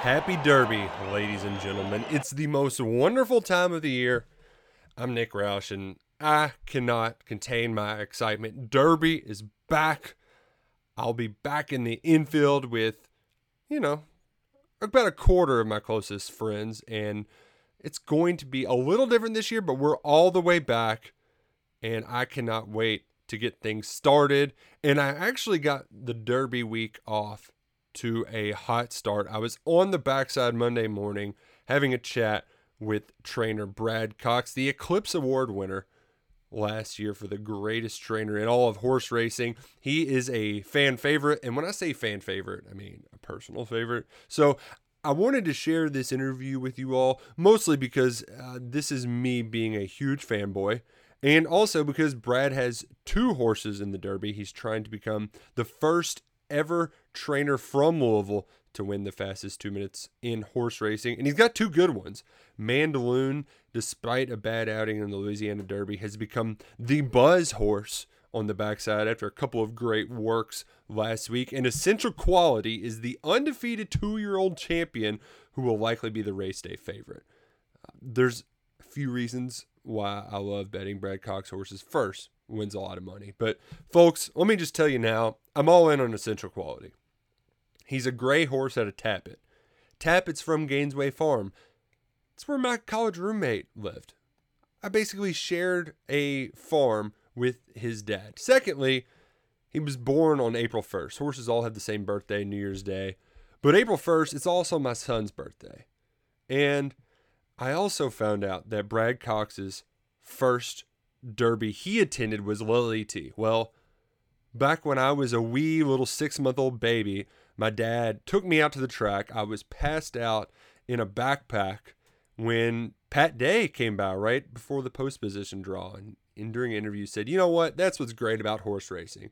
Happy Derby, ladies and gentlemen. It's the most wonderful time of the year. I'm Nick Roush, and I cannot contain my excitement. Derby is back. I'll be back in the infield with, about a quarter of my closest friends, and it's going to be a little different this year, but we're all the way back, and I cannot wait to get things started. And I actually got the Derby week off to a hot start. I was on the backside Monday morning having a chat with trainer Brad Cox, the Eclipse Award winner last year for the greatest trainer in all of horse racing. He is a fan favorite. And when I say fan favorite, I mean a personal favorite. So I wanted to share this interview with you all, mostly because this is me being a huge fanboy. And also because Brad has two horses in the Derby. He's trying to become the first ever trainer from Louisville to win the fastest 2 minutes in horse racing. And he's got two good ones. Mandaloun, despite a bad outing in the Louisiana Derby, has become the buzz horse on the backside after a couple of great works last week. And Essential Quality is the undefeated two-year-old champion who will likely be the race day favorite. There's a few reasons why I love betting Brad Cox horses. First, wins a lot of money. But folks, let me just tell you now, I'm all in on Essential Quality. He's a gray horse out of Tapit. Tapit's from Gainesway Farm. It's where my college roommate lived. I basically shared a farm with his dad. Secondly, he was born on April 1st. Horses all have the same birthday, New Year's Day. But April 1st, it's also my son's birthday. And I also found out that Brad Cox's first Derby he attended was Lil E. Tee. Well, back when I was a wee little 6-month-old baby, my dad took me out to the track. I was passed out in a backpack when Pat Day came by right before the post position draw. And during an interview said, you know what? That's what's great about horse racing.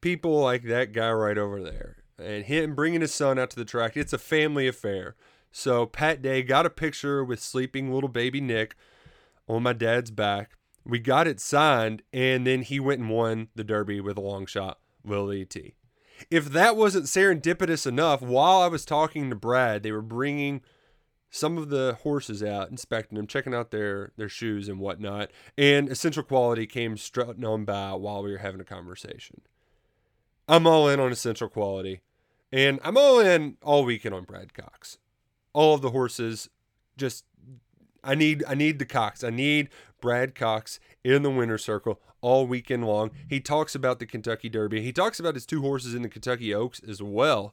People like that guy right over there. And him bringing his son out to the track. It's a family affair. So Pat Day got a picture with sleeping little baby Nick on my dad's back. We got it signed, and then he went and won the Derby with a long shot, Lil E. Tee. If that wasn't serendipitous enough, while I was talking to Brad, they were bringing some of the horses out, inspecting them, checking out their shoes and whatnot, and Essential Quality came strutting on by while we were having a conversation. I'm all in on Essential Quality, and I'm all in all weekend on Brad Cox. All of the horses, just I need the Cox. I need Brad Cox in the winner's circle all weekend long. He talks about the Kentucky Derby. He talks about his two horses in the Kentucky Oaks as well.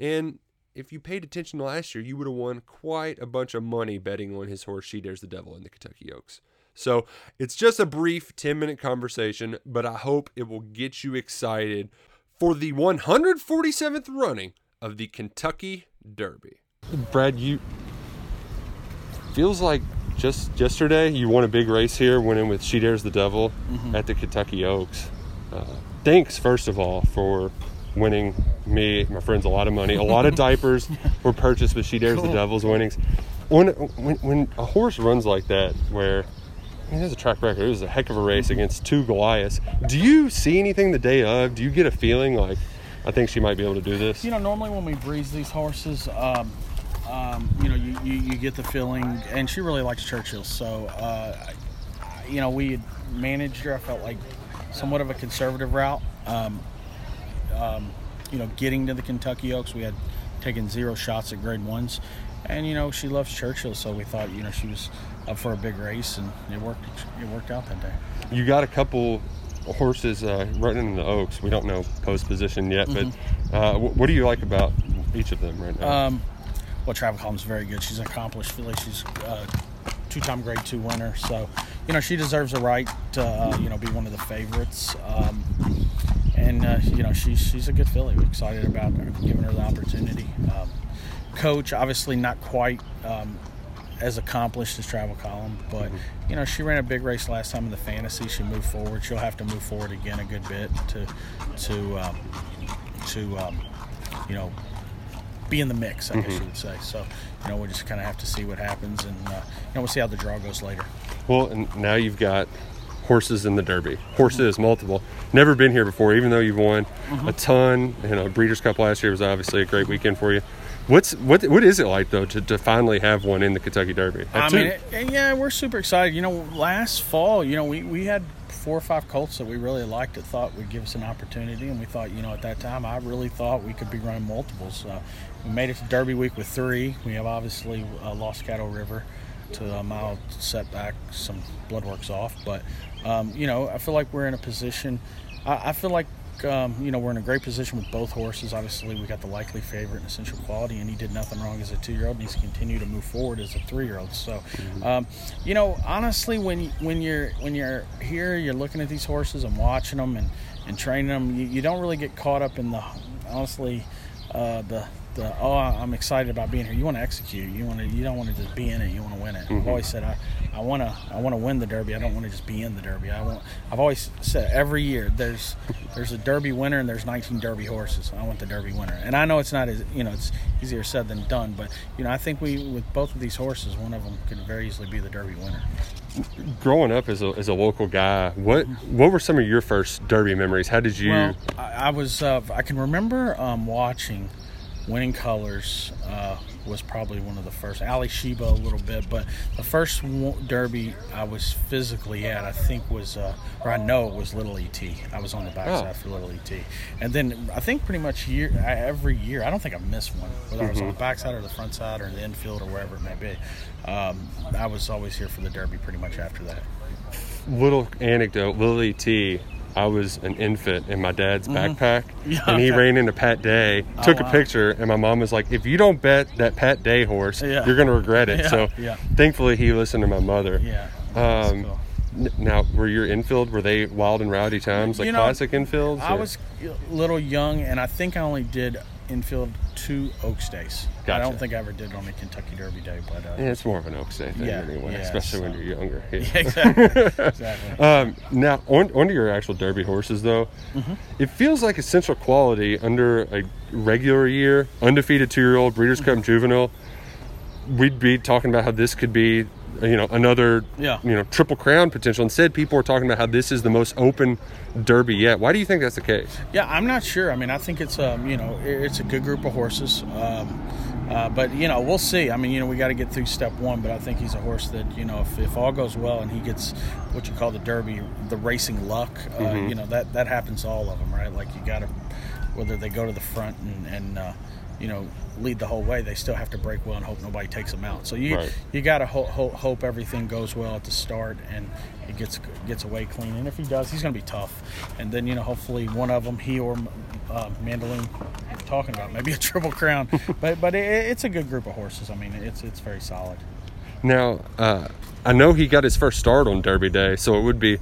And if you paid attention to last year, you would have won quite a bunch of money betting on his horse, She Dares the Devil, in the Kentucky Oaks. So it's just a brief 10-minute conversation, but I hope it will get you excited for the 147th running of the Kentucky Derby. Brad, you feels like just yesterday you won a big race here, winning with She Dares the Devil at the Kentucky Oaks. Thanks, first of all, for winning me, my friends, a lot of money. A lot of diapers were purchased with She Dares the Devil's winnings. When a horse runs like that, where there's a track record, it was a heck of a race against two Goliaths. Do you see anything the day of? Do you get a feeling like, I think she might be able to do this? Normally when we breeze these horses, you get the feeling, and she really likes Churchill. So, we had managed her. I felt like somewhat of a conservative route. Getting to the Kentucky Oaks, we had taken 0 shots at grade ones, and she loves Churchill. So we thought, she was up for a big race, and it worked. It worked out that day. You got a couple horses running in the Oaks. We don't know post position yet, but what do you like about each of them right now? Travel Column's very good. She's an accomplished filly. She's a 2-time grade 2 winner, so she deserves a right to be one of the favorites. She's a good filly. We're excited about her, giving her the opportunity. Coach, obviously not quite as accomplished as Travel Column, but she ran a big race last time in the fantasy. She moved forward. She'll have to move forward again a good bit to be in the mix, I guess you would say. So, we just kind of have to see what happens, and we'll see how the draw goes later. Well, and now you've got horses in the Derby. Horses, multiple. Never been here before, even though you've won a ton. You know, Breeders' Cup last year was obviously a great weekend for you. What is it like, though, to finally have one in the Kentucky Derby? I mean, we're super excited. You know, last fall, you know, we had 4 or 5 colts that we really liked that thought would give us an opportunity, and we thought, you know, at that time, I really thought we could be running multiples. We made it to Derby week with 3. We have, obviously, Lost Cattle River to a mild setback, some blood work's off. But, you know, I feel like we're in a position – I feel like, you know, we're in a great position with both horses. Obviously, we got the likely favorite in Essential Quality, and he did nothing wrong as a 2-year-old, and he's continued to move forward as a 3-year-old. So, you know, honestly, when you're here, you're looking at these horses and watching them and training them, you don't really get caught up in the, honestly, I'm excited about being here. You want to execute. You don't want to just be in it. You want to win it. I've always said I want to win the Derby. I don't want to just be in the Derby. I've always said every year there's a Derby winner and there's 19 Derby horses. I want the Derby winner. And I know it's not as, you know, it's easier said than done, but you know, I think we, with both of these horses, one of them could very easily be the Derby winner. Growing up as a local guy, what were some of your first Derby memories? How did you? Well, I was I can remember watching. Winning Colors was probably one of the first. Ali Sheba a little bit, but the first Derby I was physically at, I think was, or I know it was Lil E. Tee. I was on the backside for Lil E. Tee. And then I think pretty much every year, I don't think I missed one, whether I was on the backside or the front side or the infield or wherever it may be. I was always here for the Derby pretty much after that. Little anecdote, Lil E. Tee. I was an infant in my dad's backpack, and he ran into Pat Day, took a picture, and my mom was like, if you don't bet that Pat Day horse, you're going to regret it. So thankfully he listened to my mother. Cool. Now, were your infield, were they wild and rowdy times, like, you know, classic infields? I was a little young, and I think I only did infield 2 Oaks days. Gotcha. I don't think I ever did on a Kentucky Derby day, but it's more of an Oaks day thing anyway, especially when you're younger. Exactly. Now onto your actual Derby horses though, it feels like Essential Quality under a regular year, undefeated 2-year-old, Breeders' Cup juvenile, we'd be talking about how this could be, you know, another you know, Triple Crown potential. Instead, people are talking about how this is the most open Derby yet. Why do you think that's the case? I'm not sure. I mean, I think it's you know, it's a good group of horses, but you know, we'll see. I mean, you know, we got to get through step one, but I think he's a horse that, you know, if all goes well and he gets what you call the Derby, the racing luck, you know, that happens to all of them, right? Like, you got to, whether they go to the front and you know, lead the whole way, they still have to break well and hope nobody takes them out. So you got to hope everything goes well at the start and he gets away clean. And if he does, he's going to be tough. And then, you know, hopefully one of them, he or Mandaloun, talking about maybe a Triple Crown. but it's a good group of horses. I mean, it's very solid. Now, I know he got his first start on Derby Day, so it would be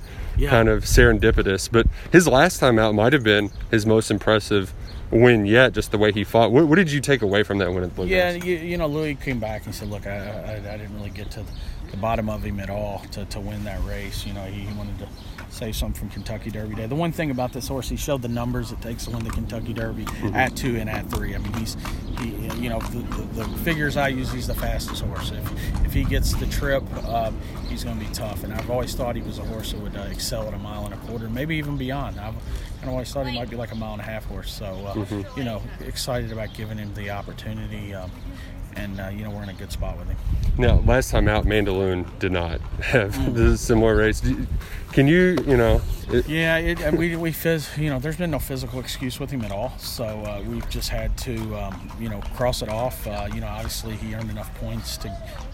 kind of serendipitous. But his last time out might have been his most impressive win yet, just the way he fought. What did you take away from that win at Bluegrass? You know, Louis came back and said, look, I didn't really get to the bottom of him at all to win that race. You know, he wanted to save something from Kentucky Derby Day. The one thing about this horse, he showed the numbers it takes to win the Kentucky Derby at 2 and at 3. I mean, he you know, the figures I use, he's the fastest horse. If he gets the trip, he's going to be tough. And I've always thought he was a horse that would excel at a mile and a quarter, maybe even beyond. I always thought he might be like a mile and a half horse. So, you know, excited about giving him the opportunity. You know, we're in a good spot with him. Now, last time out, Mandaloun did not have this similar race. Can you know? You know, there's been no physical excuse with him at all. So we've just had to, you know, cross it off. You know, obviously he earned enough points to,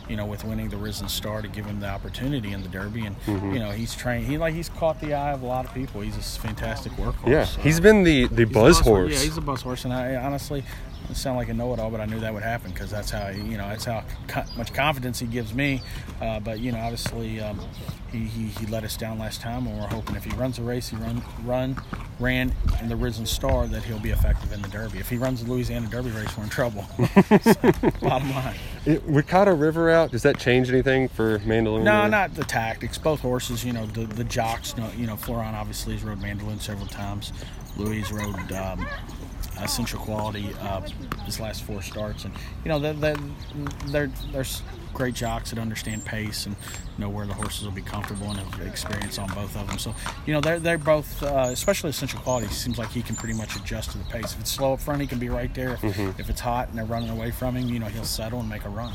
you know, with winning the Risen Star, to give him the opportunity in the Derby. And you know, he's trained. He's caught the eye of a lot of people. He's a fantastic workhorse. Yeah, he's been the buzz horse. Yeah, he's a buzz horse, and I honestly. I sound like a know-it-all, but I knew that would happen because that's how, you know, that's how much confidence he gives me. But, you know, obviously he let us down last time, and we're hoping if he runs a race, he ran in the Risen Star, that he'll be effective in the Derby. If he runs the Louisiana Derby race, we're in trouble. Bottom line. We caught a river out. Does that change anything for Mandaloun? No, not the tactics. Both horses, you know, the jocks, you know, Floron obviously has rode Mandaloun several times. Louis rode Essential Quality his last 4 starts, and you know they're great jocks that understand pace and know where the horses will be comfortable and have experience on both of them. So you know they're both, especially Essential Quality, seems like he can pretty much adjust to the pace. If it's slow up front, he can be right there. If it's hot and they're running away from him, you know he'll settle and make a run.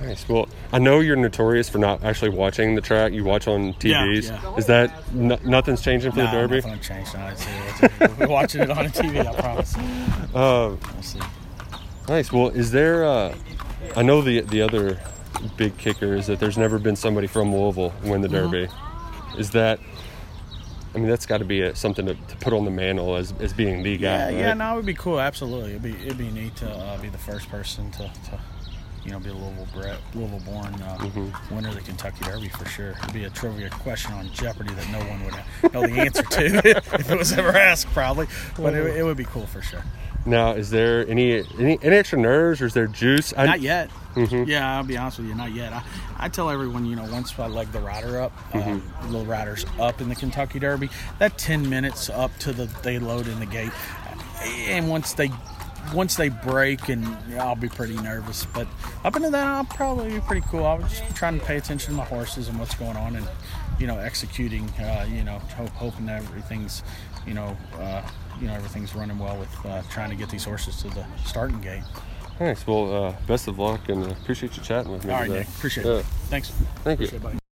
Nice. Well, I know you're notorious for not actually watching the track. You watch on TVs. Yeah. Is that nothing's changing for the Derby? Nothing's changing. We're watching it on a TV, I promise. We'll see. Nice. Well, is there I know the other big kicker is that there's never been somebody from Louisville win the Derby. Is that that's got to be something to put on the mantle as being the guy, right? Yeah, no, it would be cool. Absolutely. It'd be neat to be the first person to be a Louisville-born winner of the Kentucky Derby for sure. It'd be a trivia question on Jeopardy that no one would know the answer to if it was ever asked, probably. But it would be cool for sure. Now, is there any extra nerves, or is there juice? Not yet. Yeah, I'll be honest with you, not yet. I tell everyone, once I leg the rider up, little riders up in the Kentucky Derby, that 10 minutes up to they load in the gate, and once they break, and I'll be pretty nervous, but up into that I'll probably be pretty cool. I was just trying to pay attention to my horses and what's going on, and executing, hoping that everything's everything's running well with trying to get these horses to the starting gate. Thanks. Well, best of luck, and appreciate you chatting with me. All right, Nick, appreciate it. Thanks. Thank you. Appreciate it, buddy.